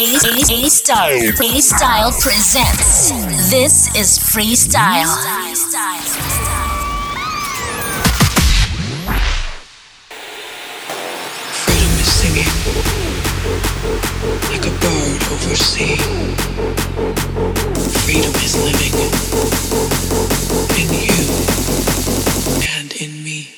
A Style presents This is Freestyle. Freedom is singing like a bird over sea. Freedom is living in you and in me.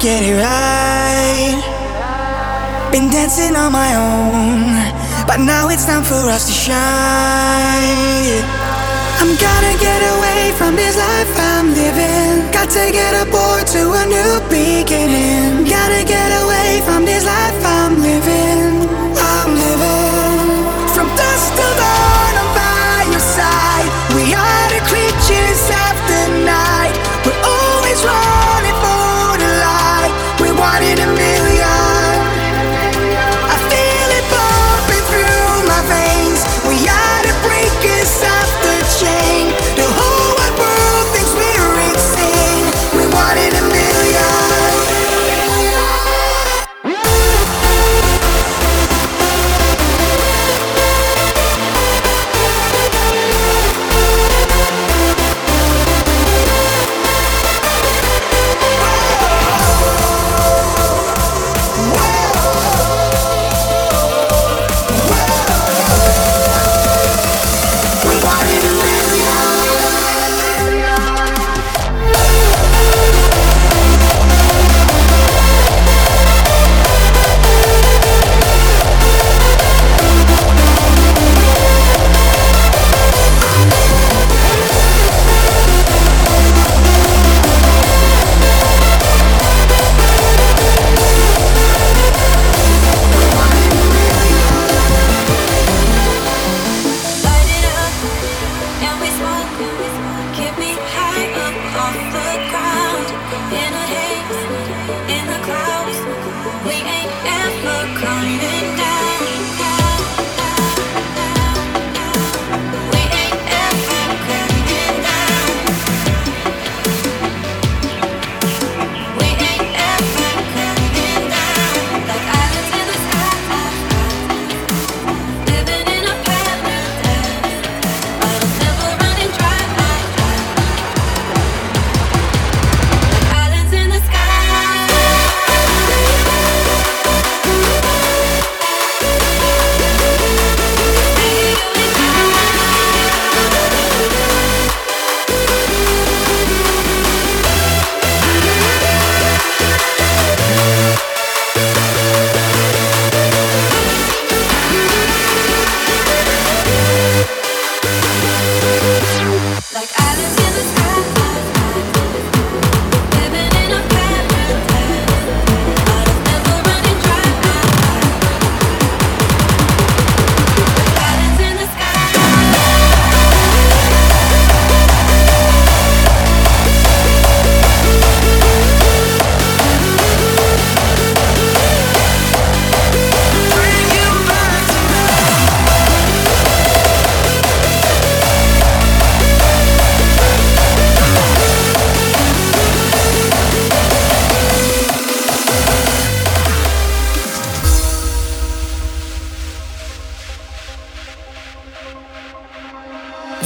Get it right. Been dancing on my own, but now it's time for us to shine. I'm gonna get away from this life I'm living. Got to get aboard to a new beginning. Gotta get away from this life I'm living. I'm living. From dusk till dawn, I'm by your side. We are the creatures of the night. We're always running for one in a million. I feel it pumping through my veins. We are the breakers of the chain. The whole wide world thinks we're insane. We're one in a million.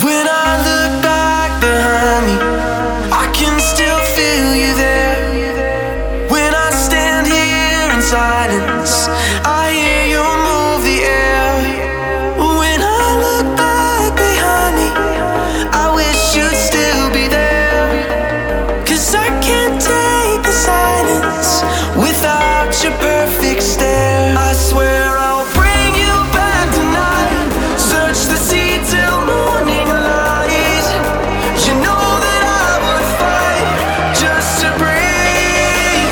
When I look back behind me, I can still feel you there. When I stand here in silence, I hear you move the air. When I look back behind me, I wish you'd still be there. 'Cause I can't take the silence without your perfect stare. I swear I'll bring you back tonight, search the sea till morning light. You know that I would fight just to bring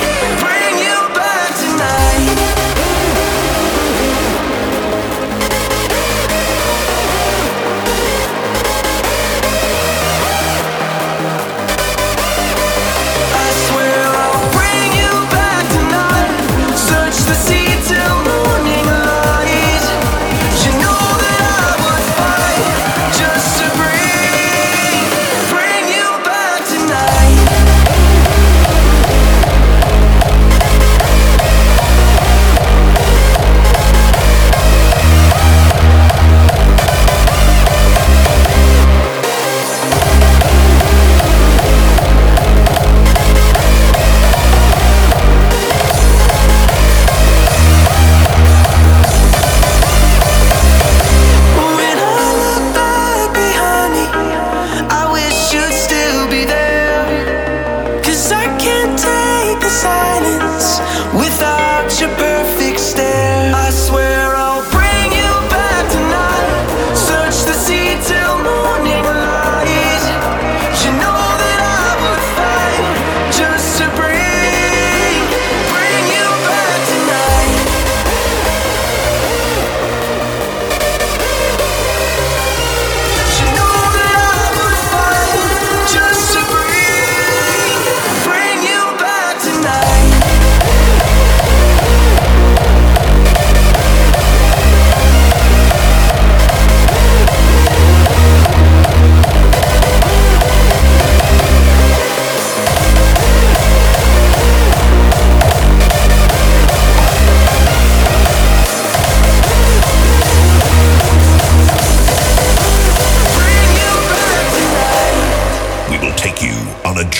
you back tonight. I swear I'll bring you back tonight, search the sea till morning light. You know that I would fight just to bring you back tonight. When I look back behind me, I wish you'd still be there. 'Cause I can't take the silence without your perfect stare. I swear I'll bring you back tonight, search the sea till morning light. You know that I would fight just to bring you back tonight. You know that I would fight just to bring you back tonight. Bring you back tonight. We will take you on a journey.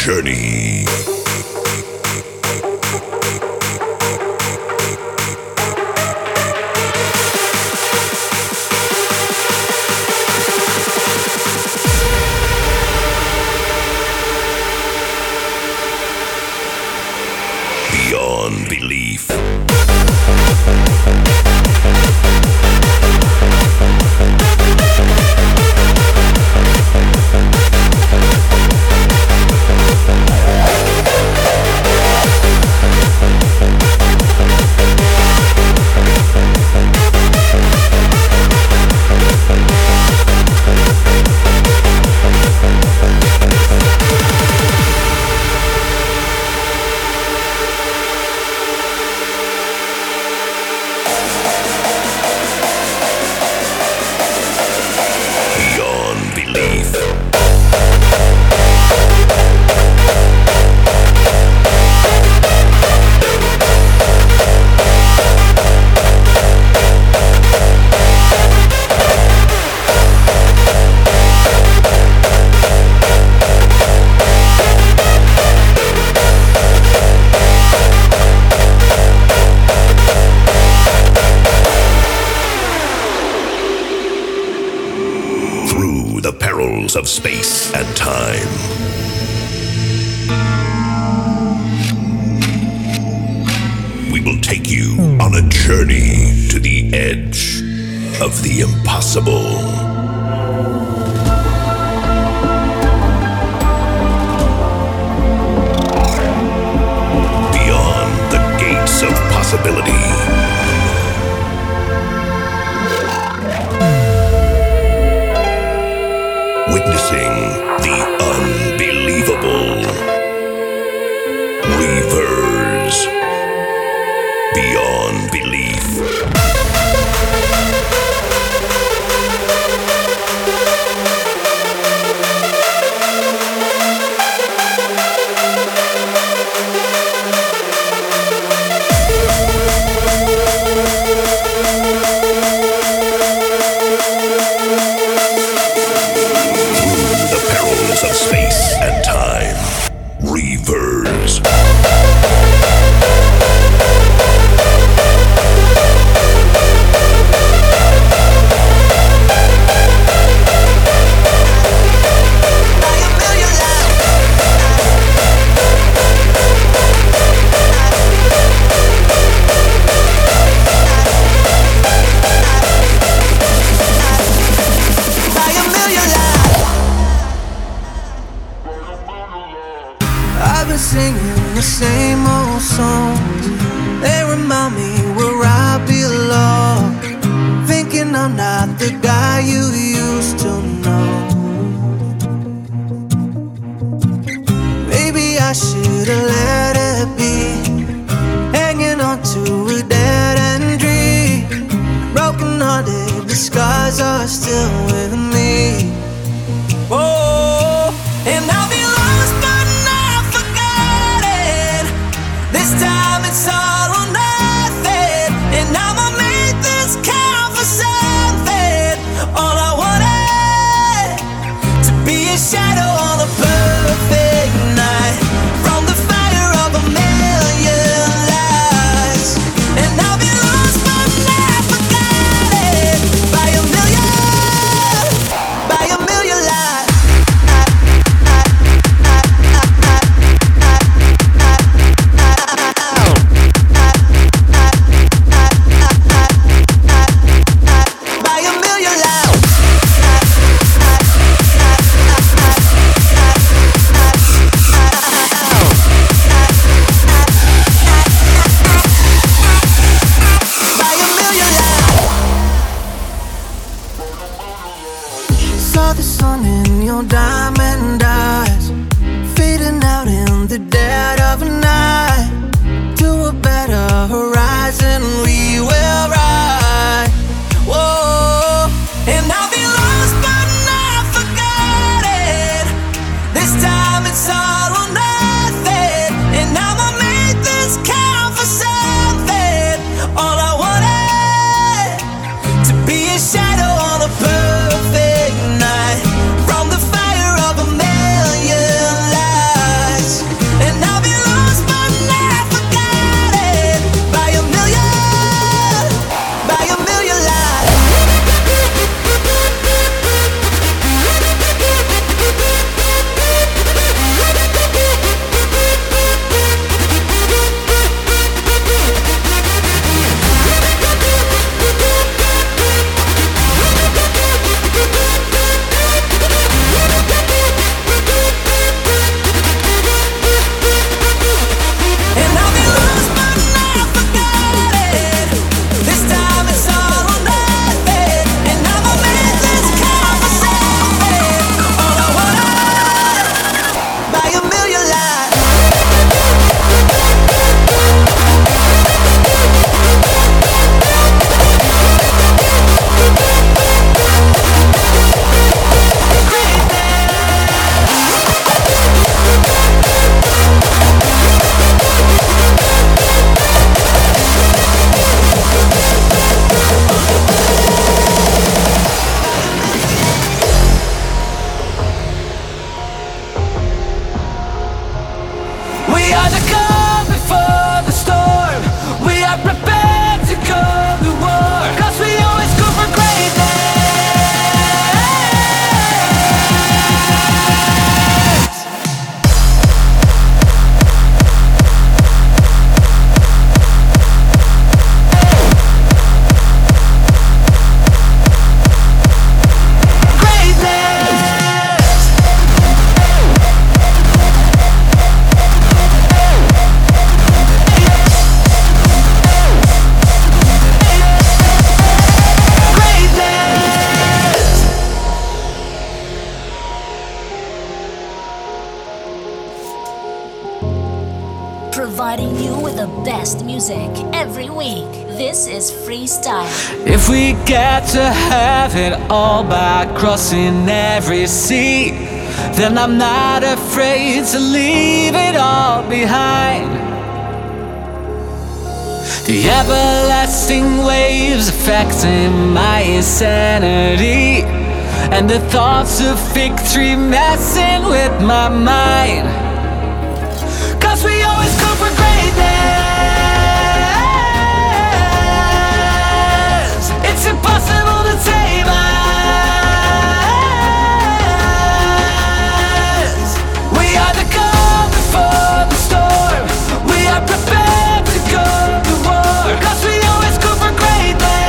Beyond belief. Beyond belief. Through the perils of space and time. We will take you on a journey to the edge of the impossible. Beyond the gates of possibility. Witnessing the unbelievable. Reavers beyond belief. not the guy you used to know. Maybe I should've let it be, hanging on to a dead end dream. Broken hearted, the scars are still with me. Oh, and I'll be lost but not forgotten. This time it's all or nothing, and I'ma make this count for something. All I wanted to be a shadow on a perfect night, from the fire of a million lights. And I'll be lost but not forgotten, by a million lights. Saw the sun in your diamond eyes, fading out in the dead of night. To a better horizon we will ride. Whoa, and I'll be lost but not forgotten. This time it's all or nothing, and I'ma make this count for something. All I wanted to be a shadow on a perfect night, from the fire of a million lights. And I'll be lost but not forgotten, by a million providing you with the best music every week. This is Freestyle. If we get to heaven all by crossing every sea, then I'm not afraid to leave it all behind. The everlasting waves affecting my insanity, and the thoughts of victory messing with my mind. We always go for greatness. It's impossible to tame us. We are the calm before the storm. We are prepared to go to war, because we always go for greatness.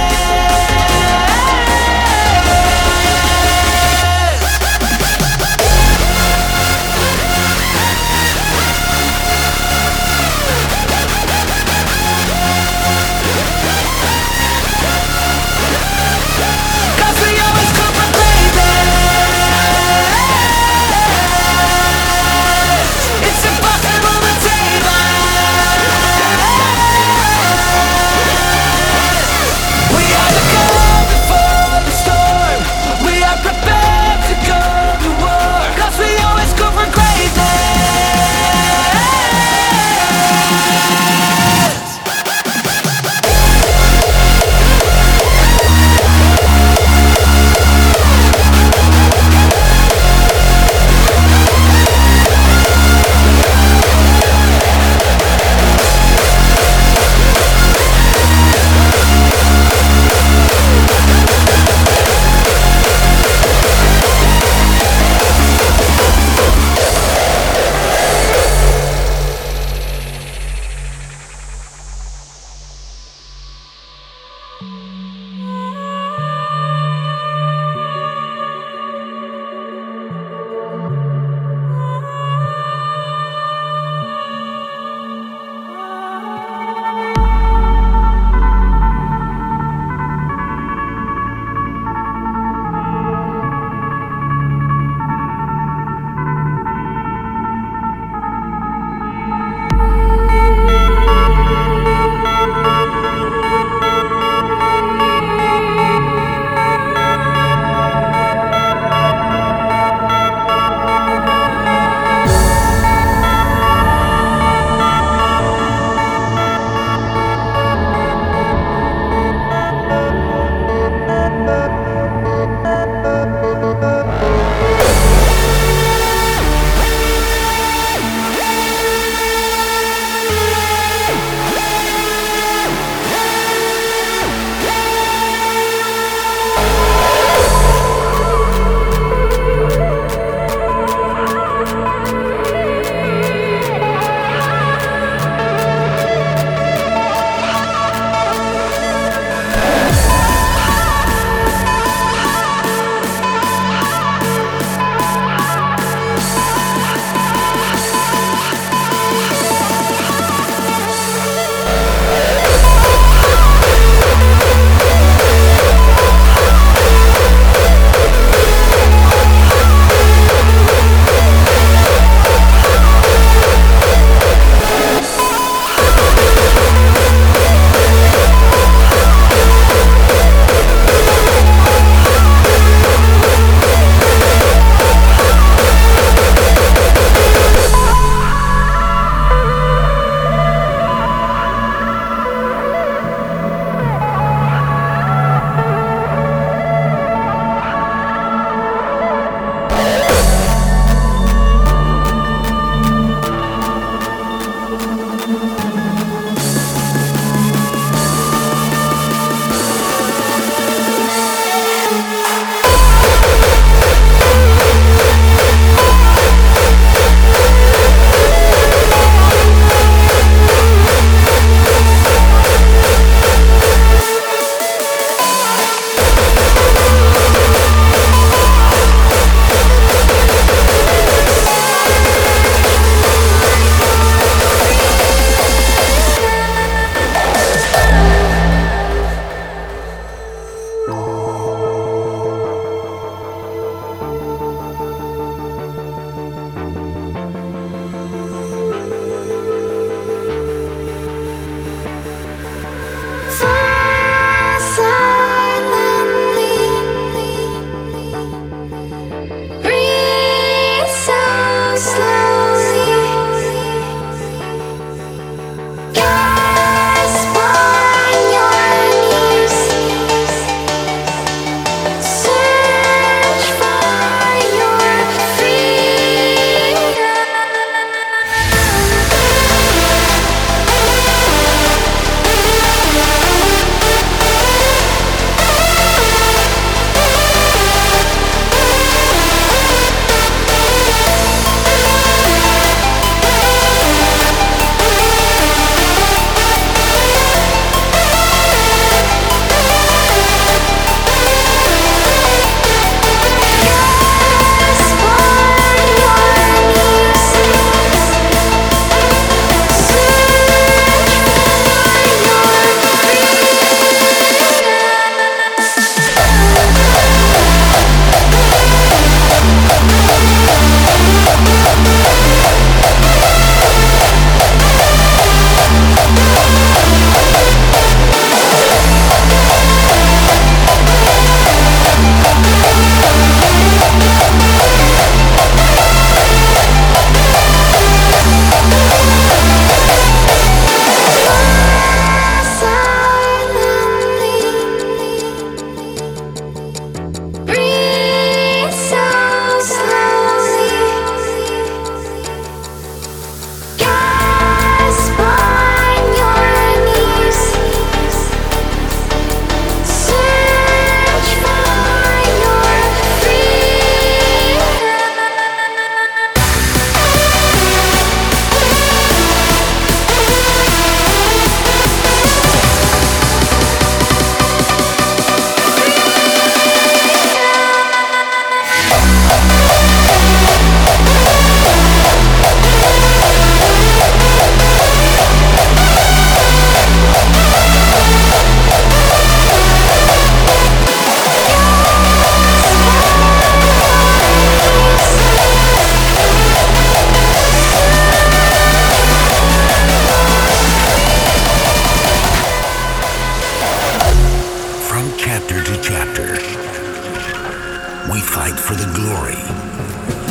we fight for the glory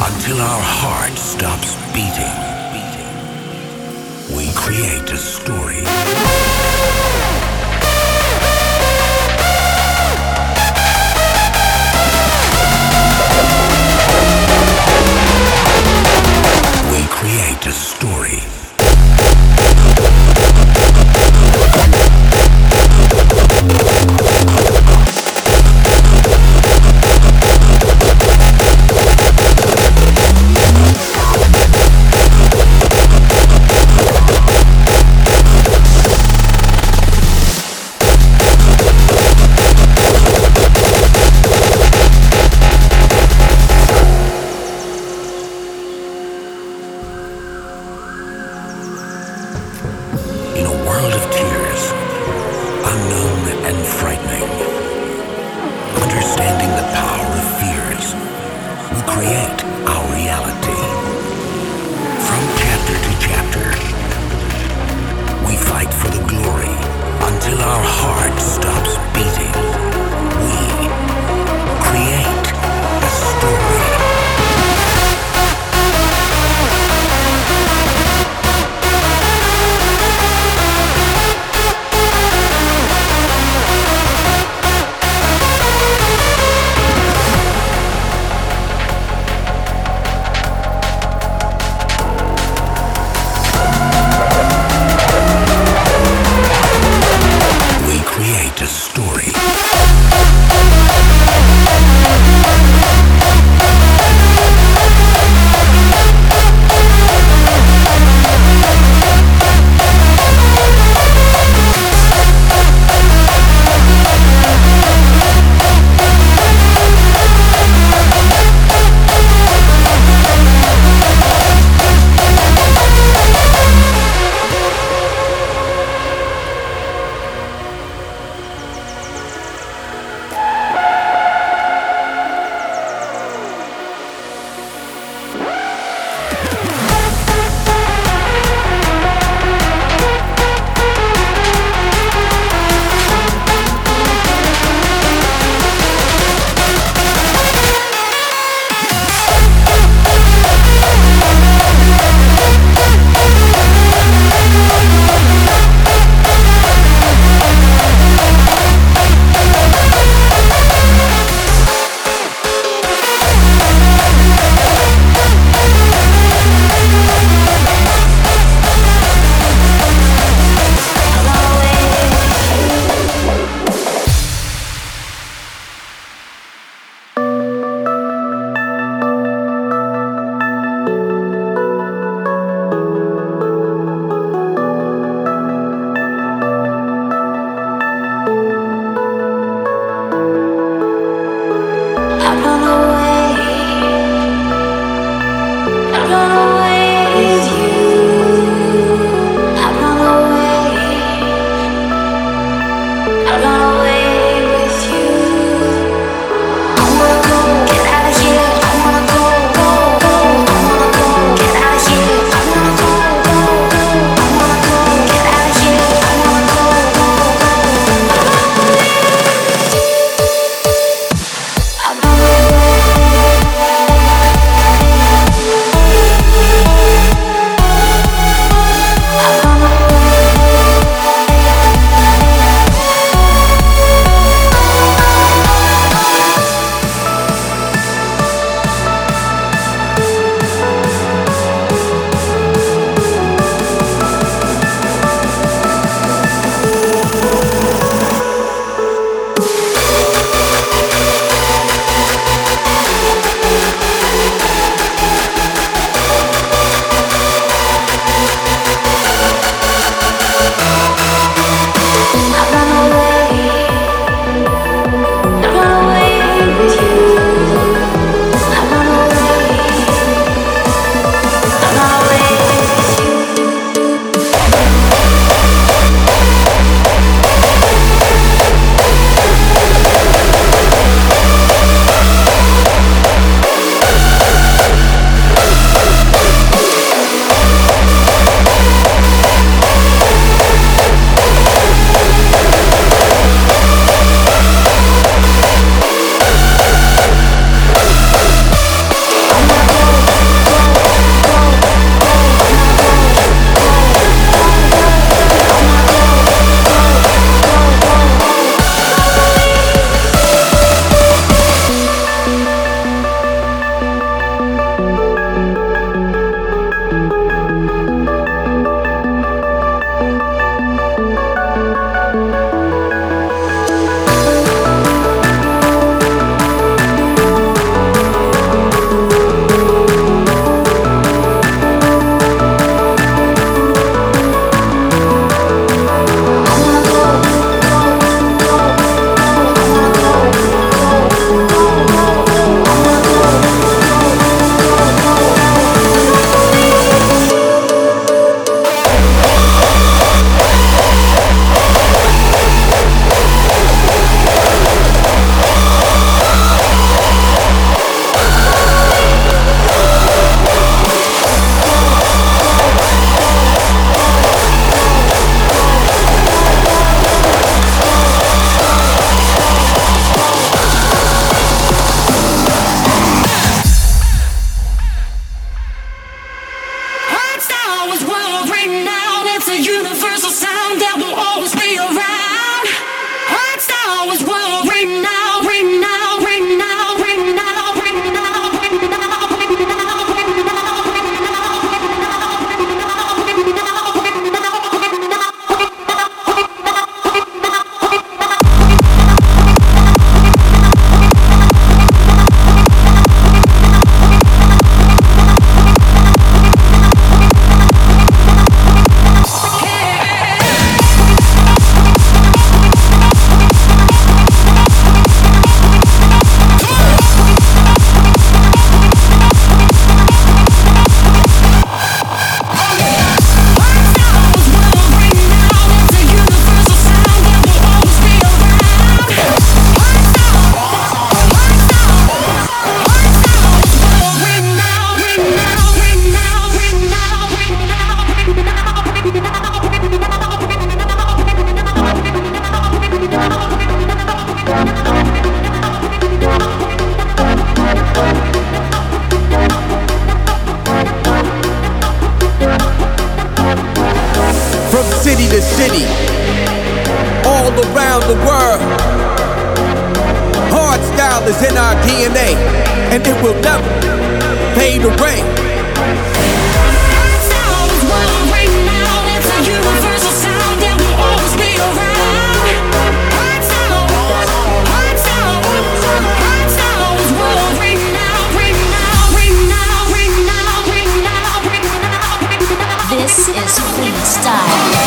until our heart stops beating. We create a story. Create a story. around the world. Hard style is in our DNA, and it will never fade away. This is freestyle.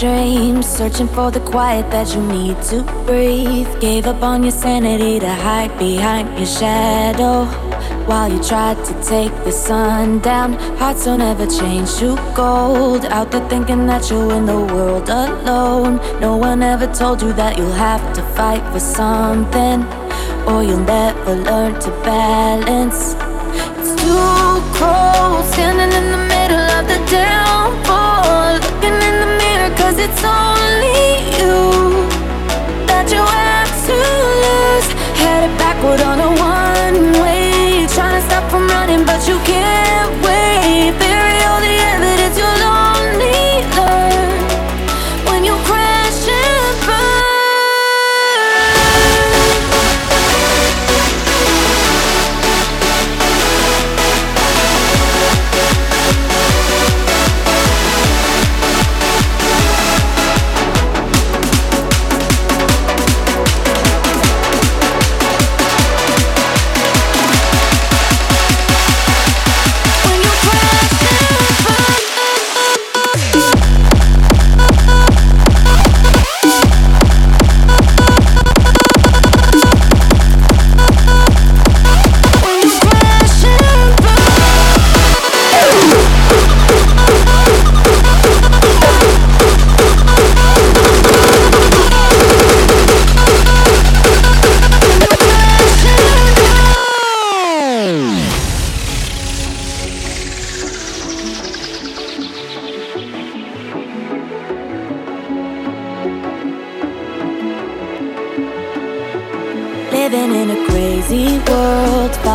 Dreams, searching for the quiet that you need to breathe. Gave up on your sanity to hide behind your shadow while you tried to take the sun down. Hearts don't ever change to gold. Out there thinking that you're in the world alone. No one ever told you that you'll have to fight for something, or you'll never learn to balance. It's too cold, standing in the middle of the downfall, looking in the cause it's only you that you have to lose. Headed backward on a one-way, trying to stop from running, but you can't wait. Bury all the evidence you'll only learn when you crash and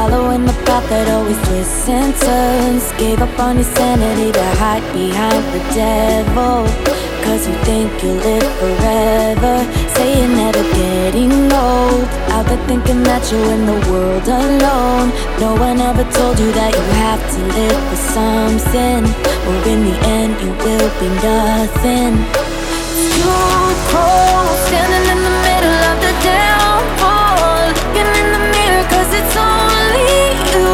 Following the prophet, always twists and turns. Gave up on your sanity to hide behind the devil, cause you think you'll live forever. Saying that I'm getting old. I've been thinking that you're in the world alone. No one ever told you that you have to live for something, or in the end you will be nothing. Too cold, standing in the middle of the downfall, looking in the mirror cause it's only you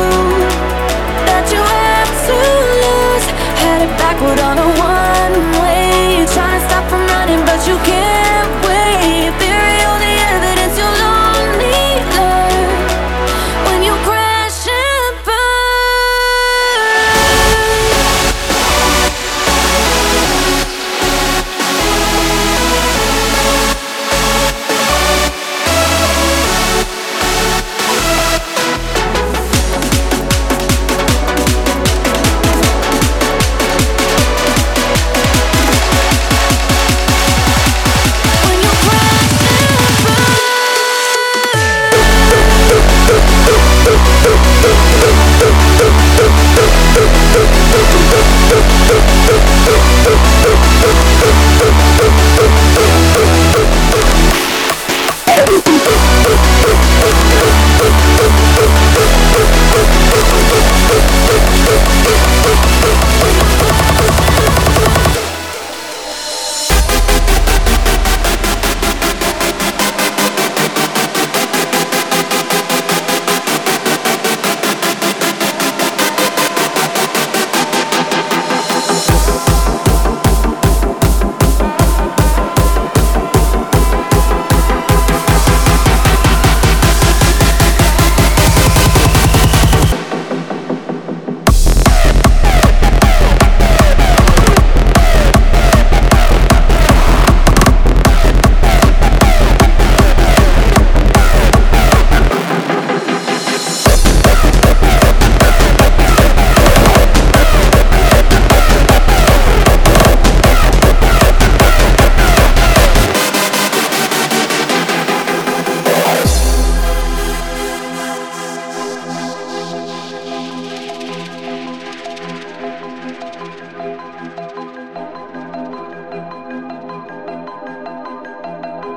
that you have to lose. Headed backward on a one-way, trying to stop from running but you can't wait. Bury all the evidence you'll only learn when you crash and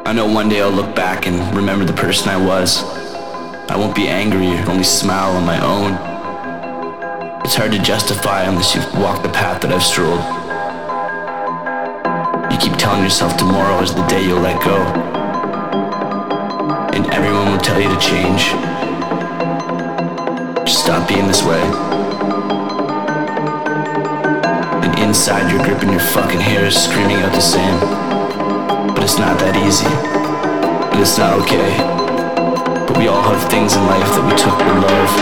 I know one day I'll look back and remember the person I was. I won't be angry, only smile on my own. It's hard to justify unless you've walked the path that I've strolled. You keep telling yourself tomorrow is the day you'll let go, and everyone will tell you to change. Just stop being this way. And inside you're gripping your fucking hair, screaming out the same. But it's not that easy, and it's not okay. But we all have things in life that we took for love.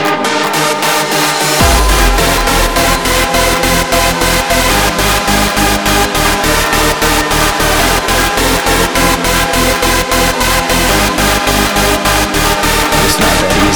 It's not that easy.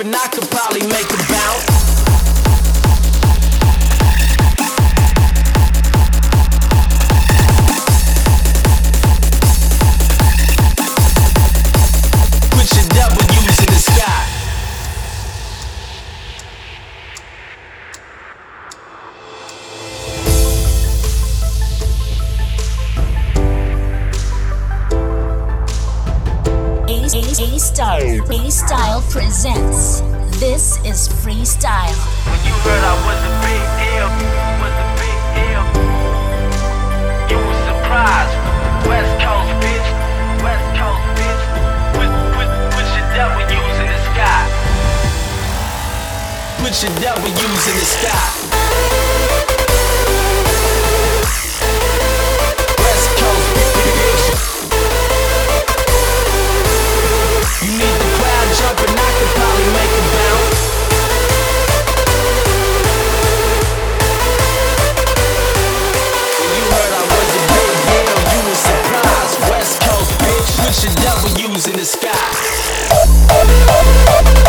and I could probably make it bounce. A-Style presents. This is Freestyle. When you heard I was a big deal, you was surprised. West Coast bitch. Put your W's in the sky. Put your W's in the sky. West Coast bitch. You need the crowd jumping, I could probably make it bounce. When you heard I was a big deal, you was surprised. West Coast bitch, put your W's in the sky. West Coast bitch.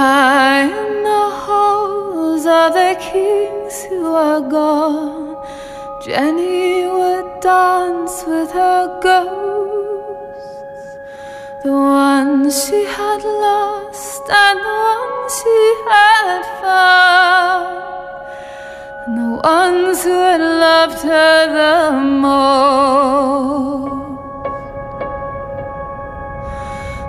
I am the halls of the kings who are gone. Jenny would dance with her ghosts, the ones she had lost and the ones she had found, and the ones who had loved her the most.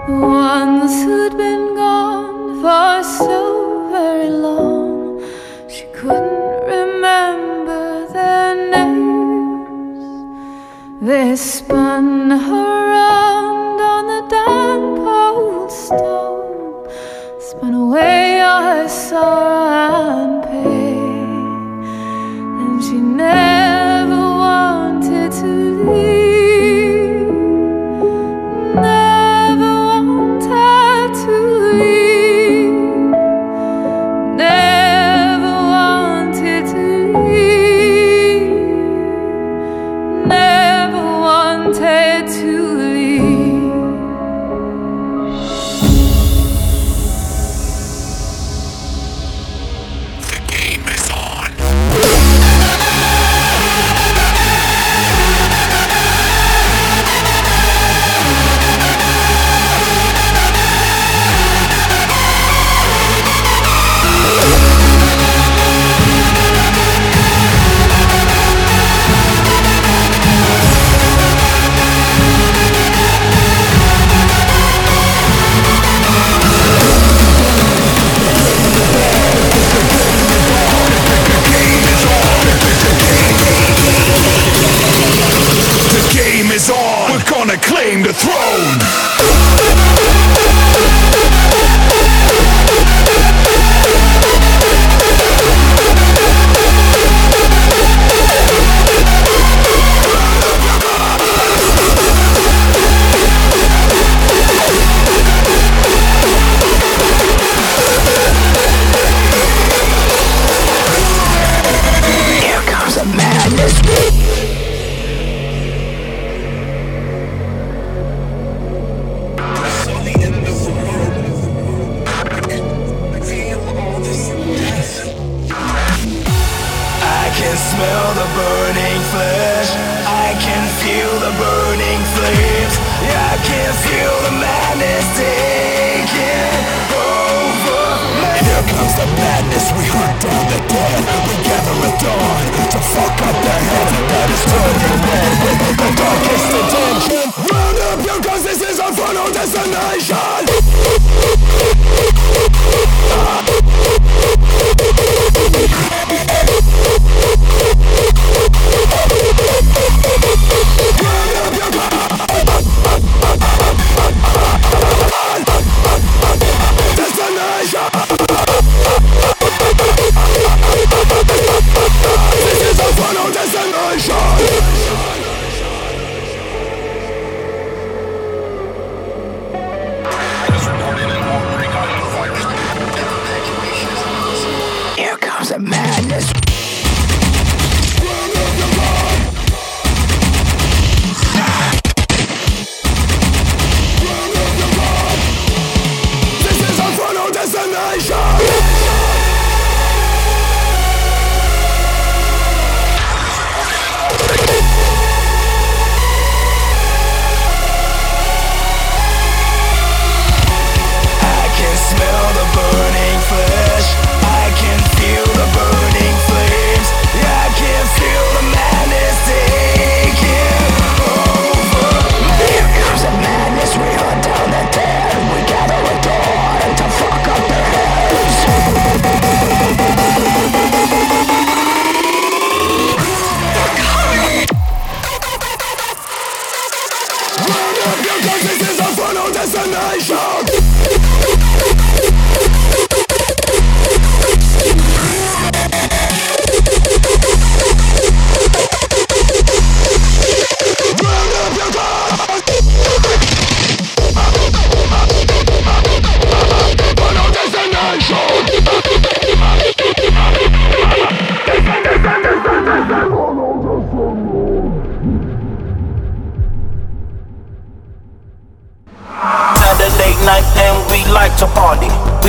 The ones who'd been gone for so very long, she couldn't remember their names. They spun her round on the damp old stone, spun away all her sorrow and pain, and she never wanted to leave.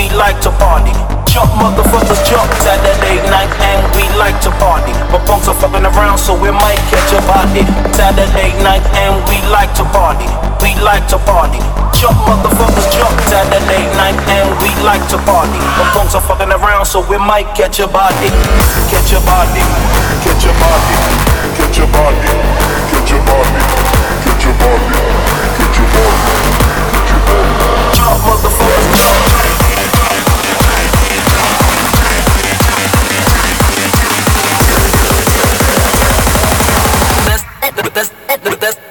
we like to party. Jump, motherfuckers, jump. Saturday night and we like to party. But punks are fucking around, so we might catch a body. Saturday night and we like to party. We like to party. Jump, motherfuckers, jump. Saturday night and we like to party. But punks are fucking around, so we might catch a body. Catch a body. Catch a body. Catch a body. Catch a body. Catch a body. Catch a body. Jump, motherfuckers, jump.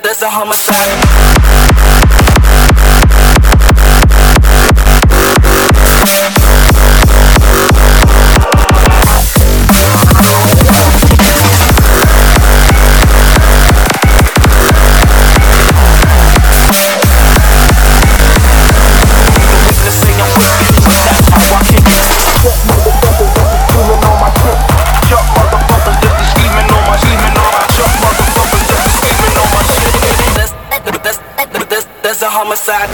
That's a homicide. Homicide.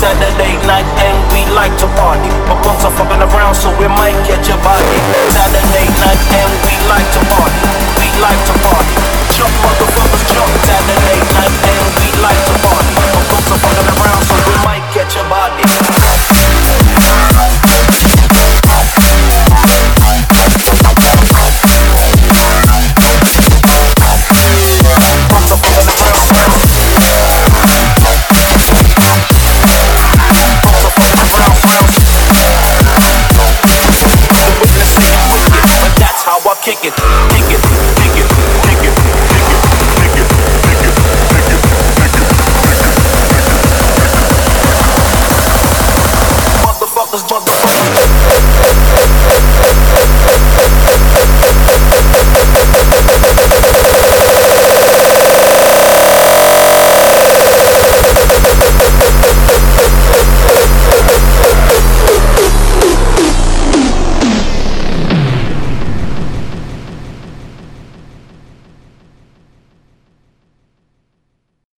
Saturday night and we like to party. My punks are fucking around, so we might catch a body. Saturday night and we like to party. We like to party. Jump, motherfuckers, jump. Saturday night and we like to party. My punks are fucking around, so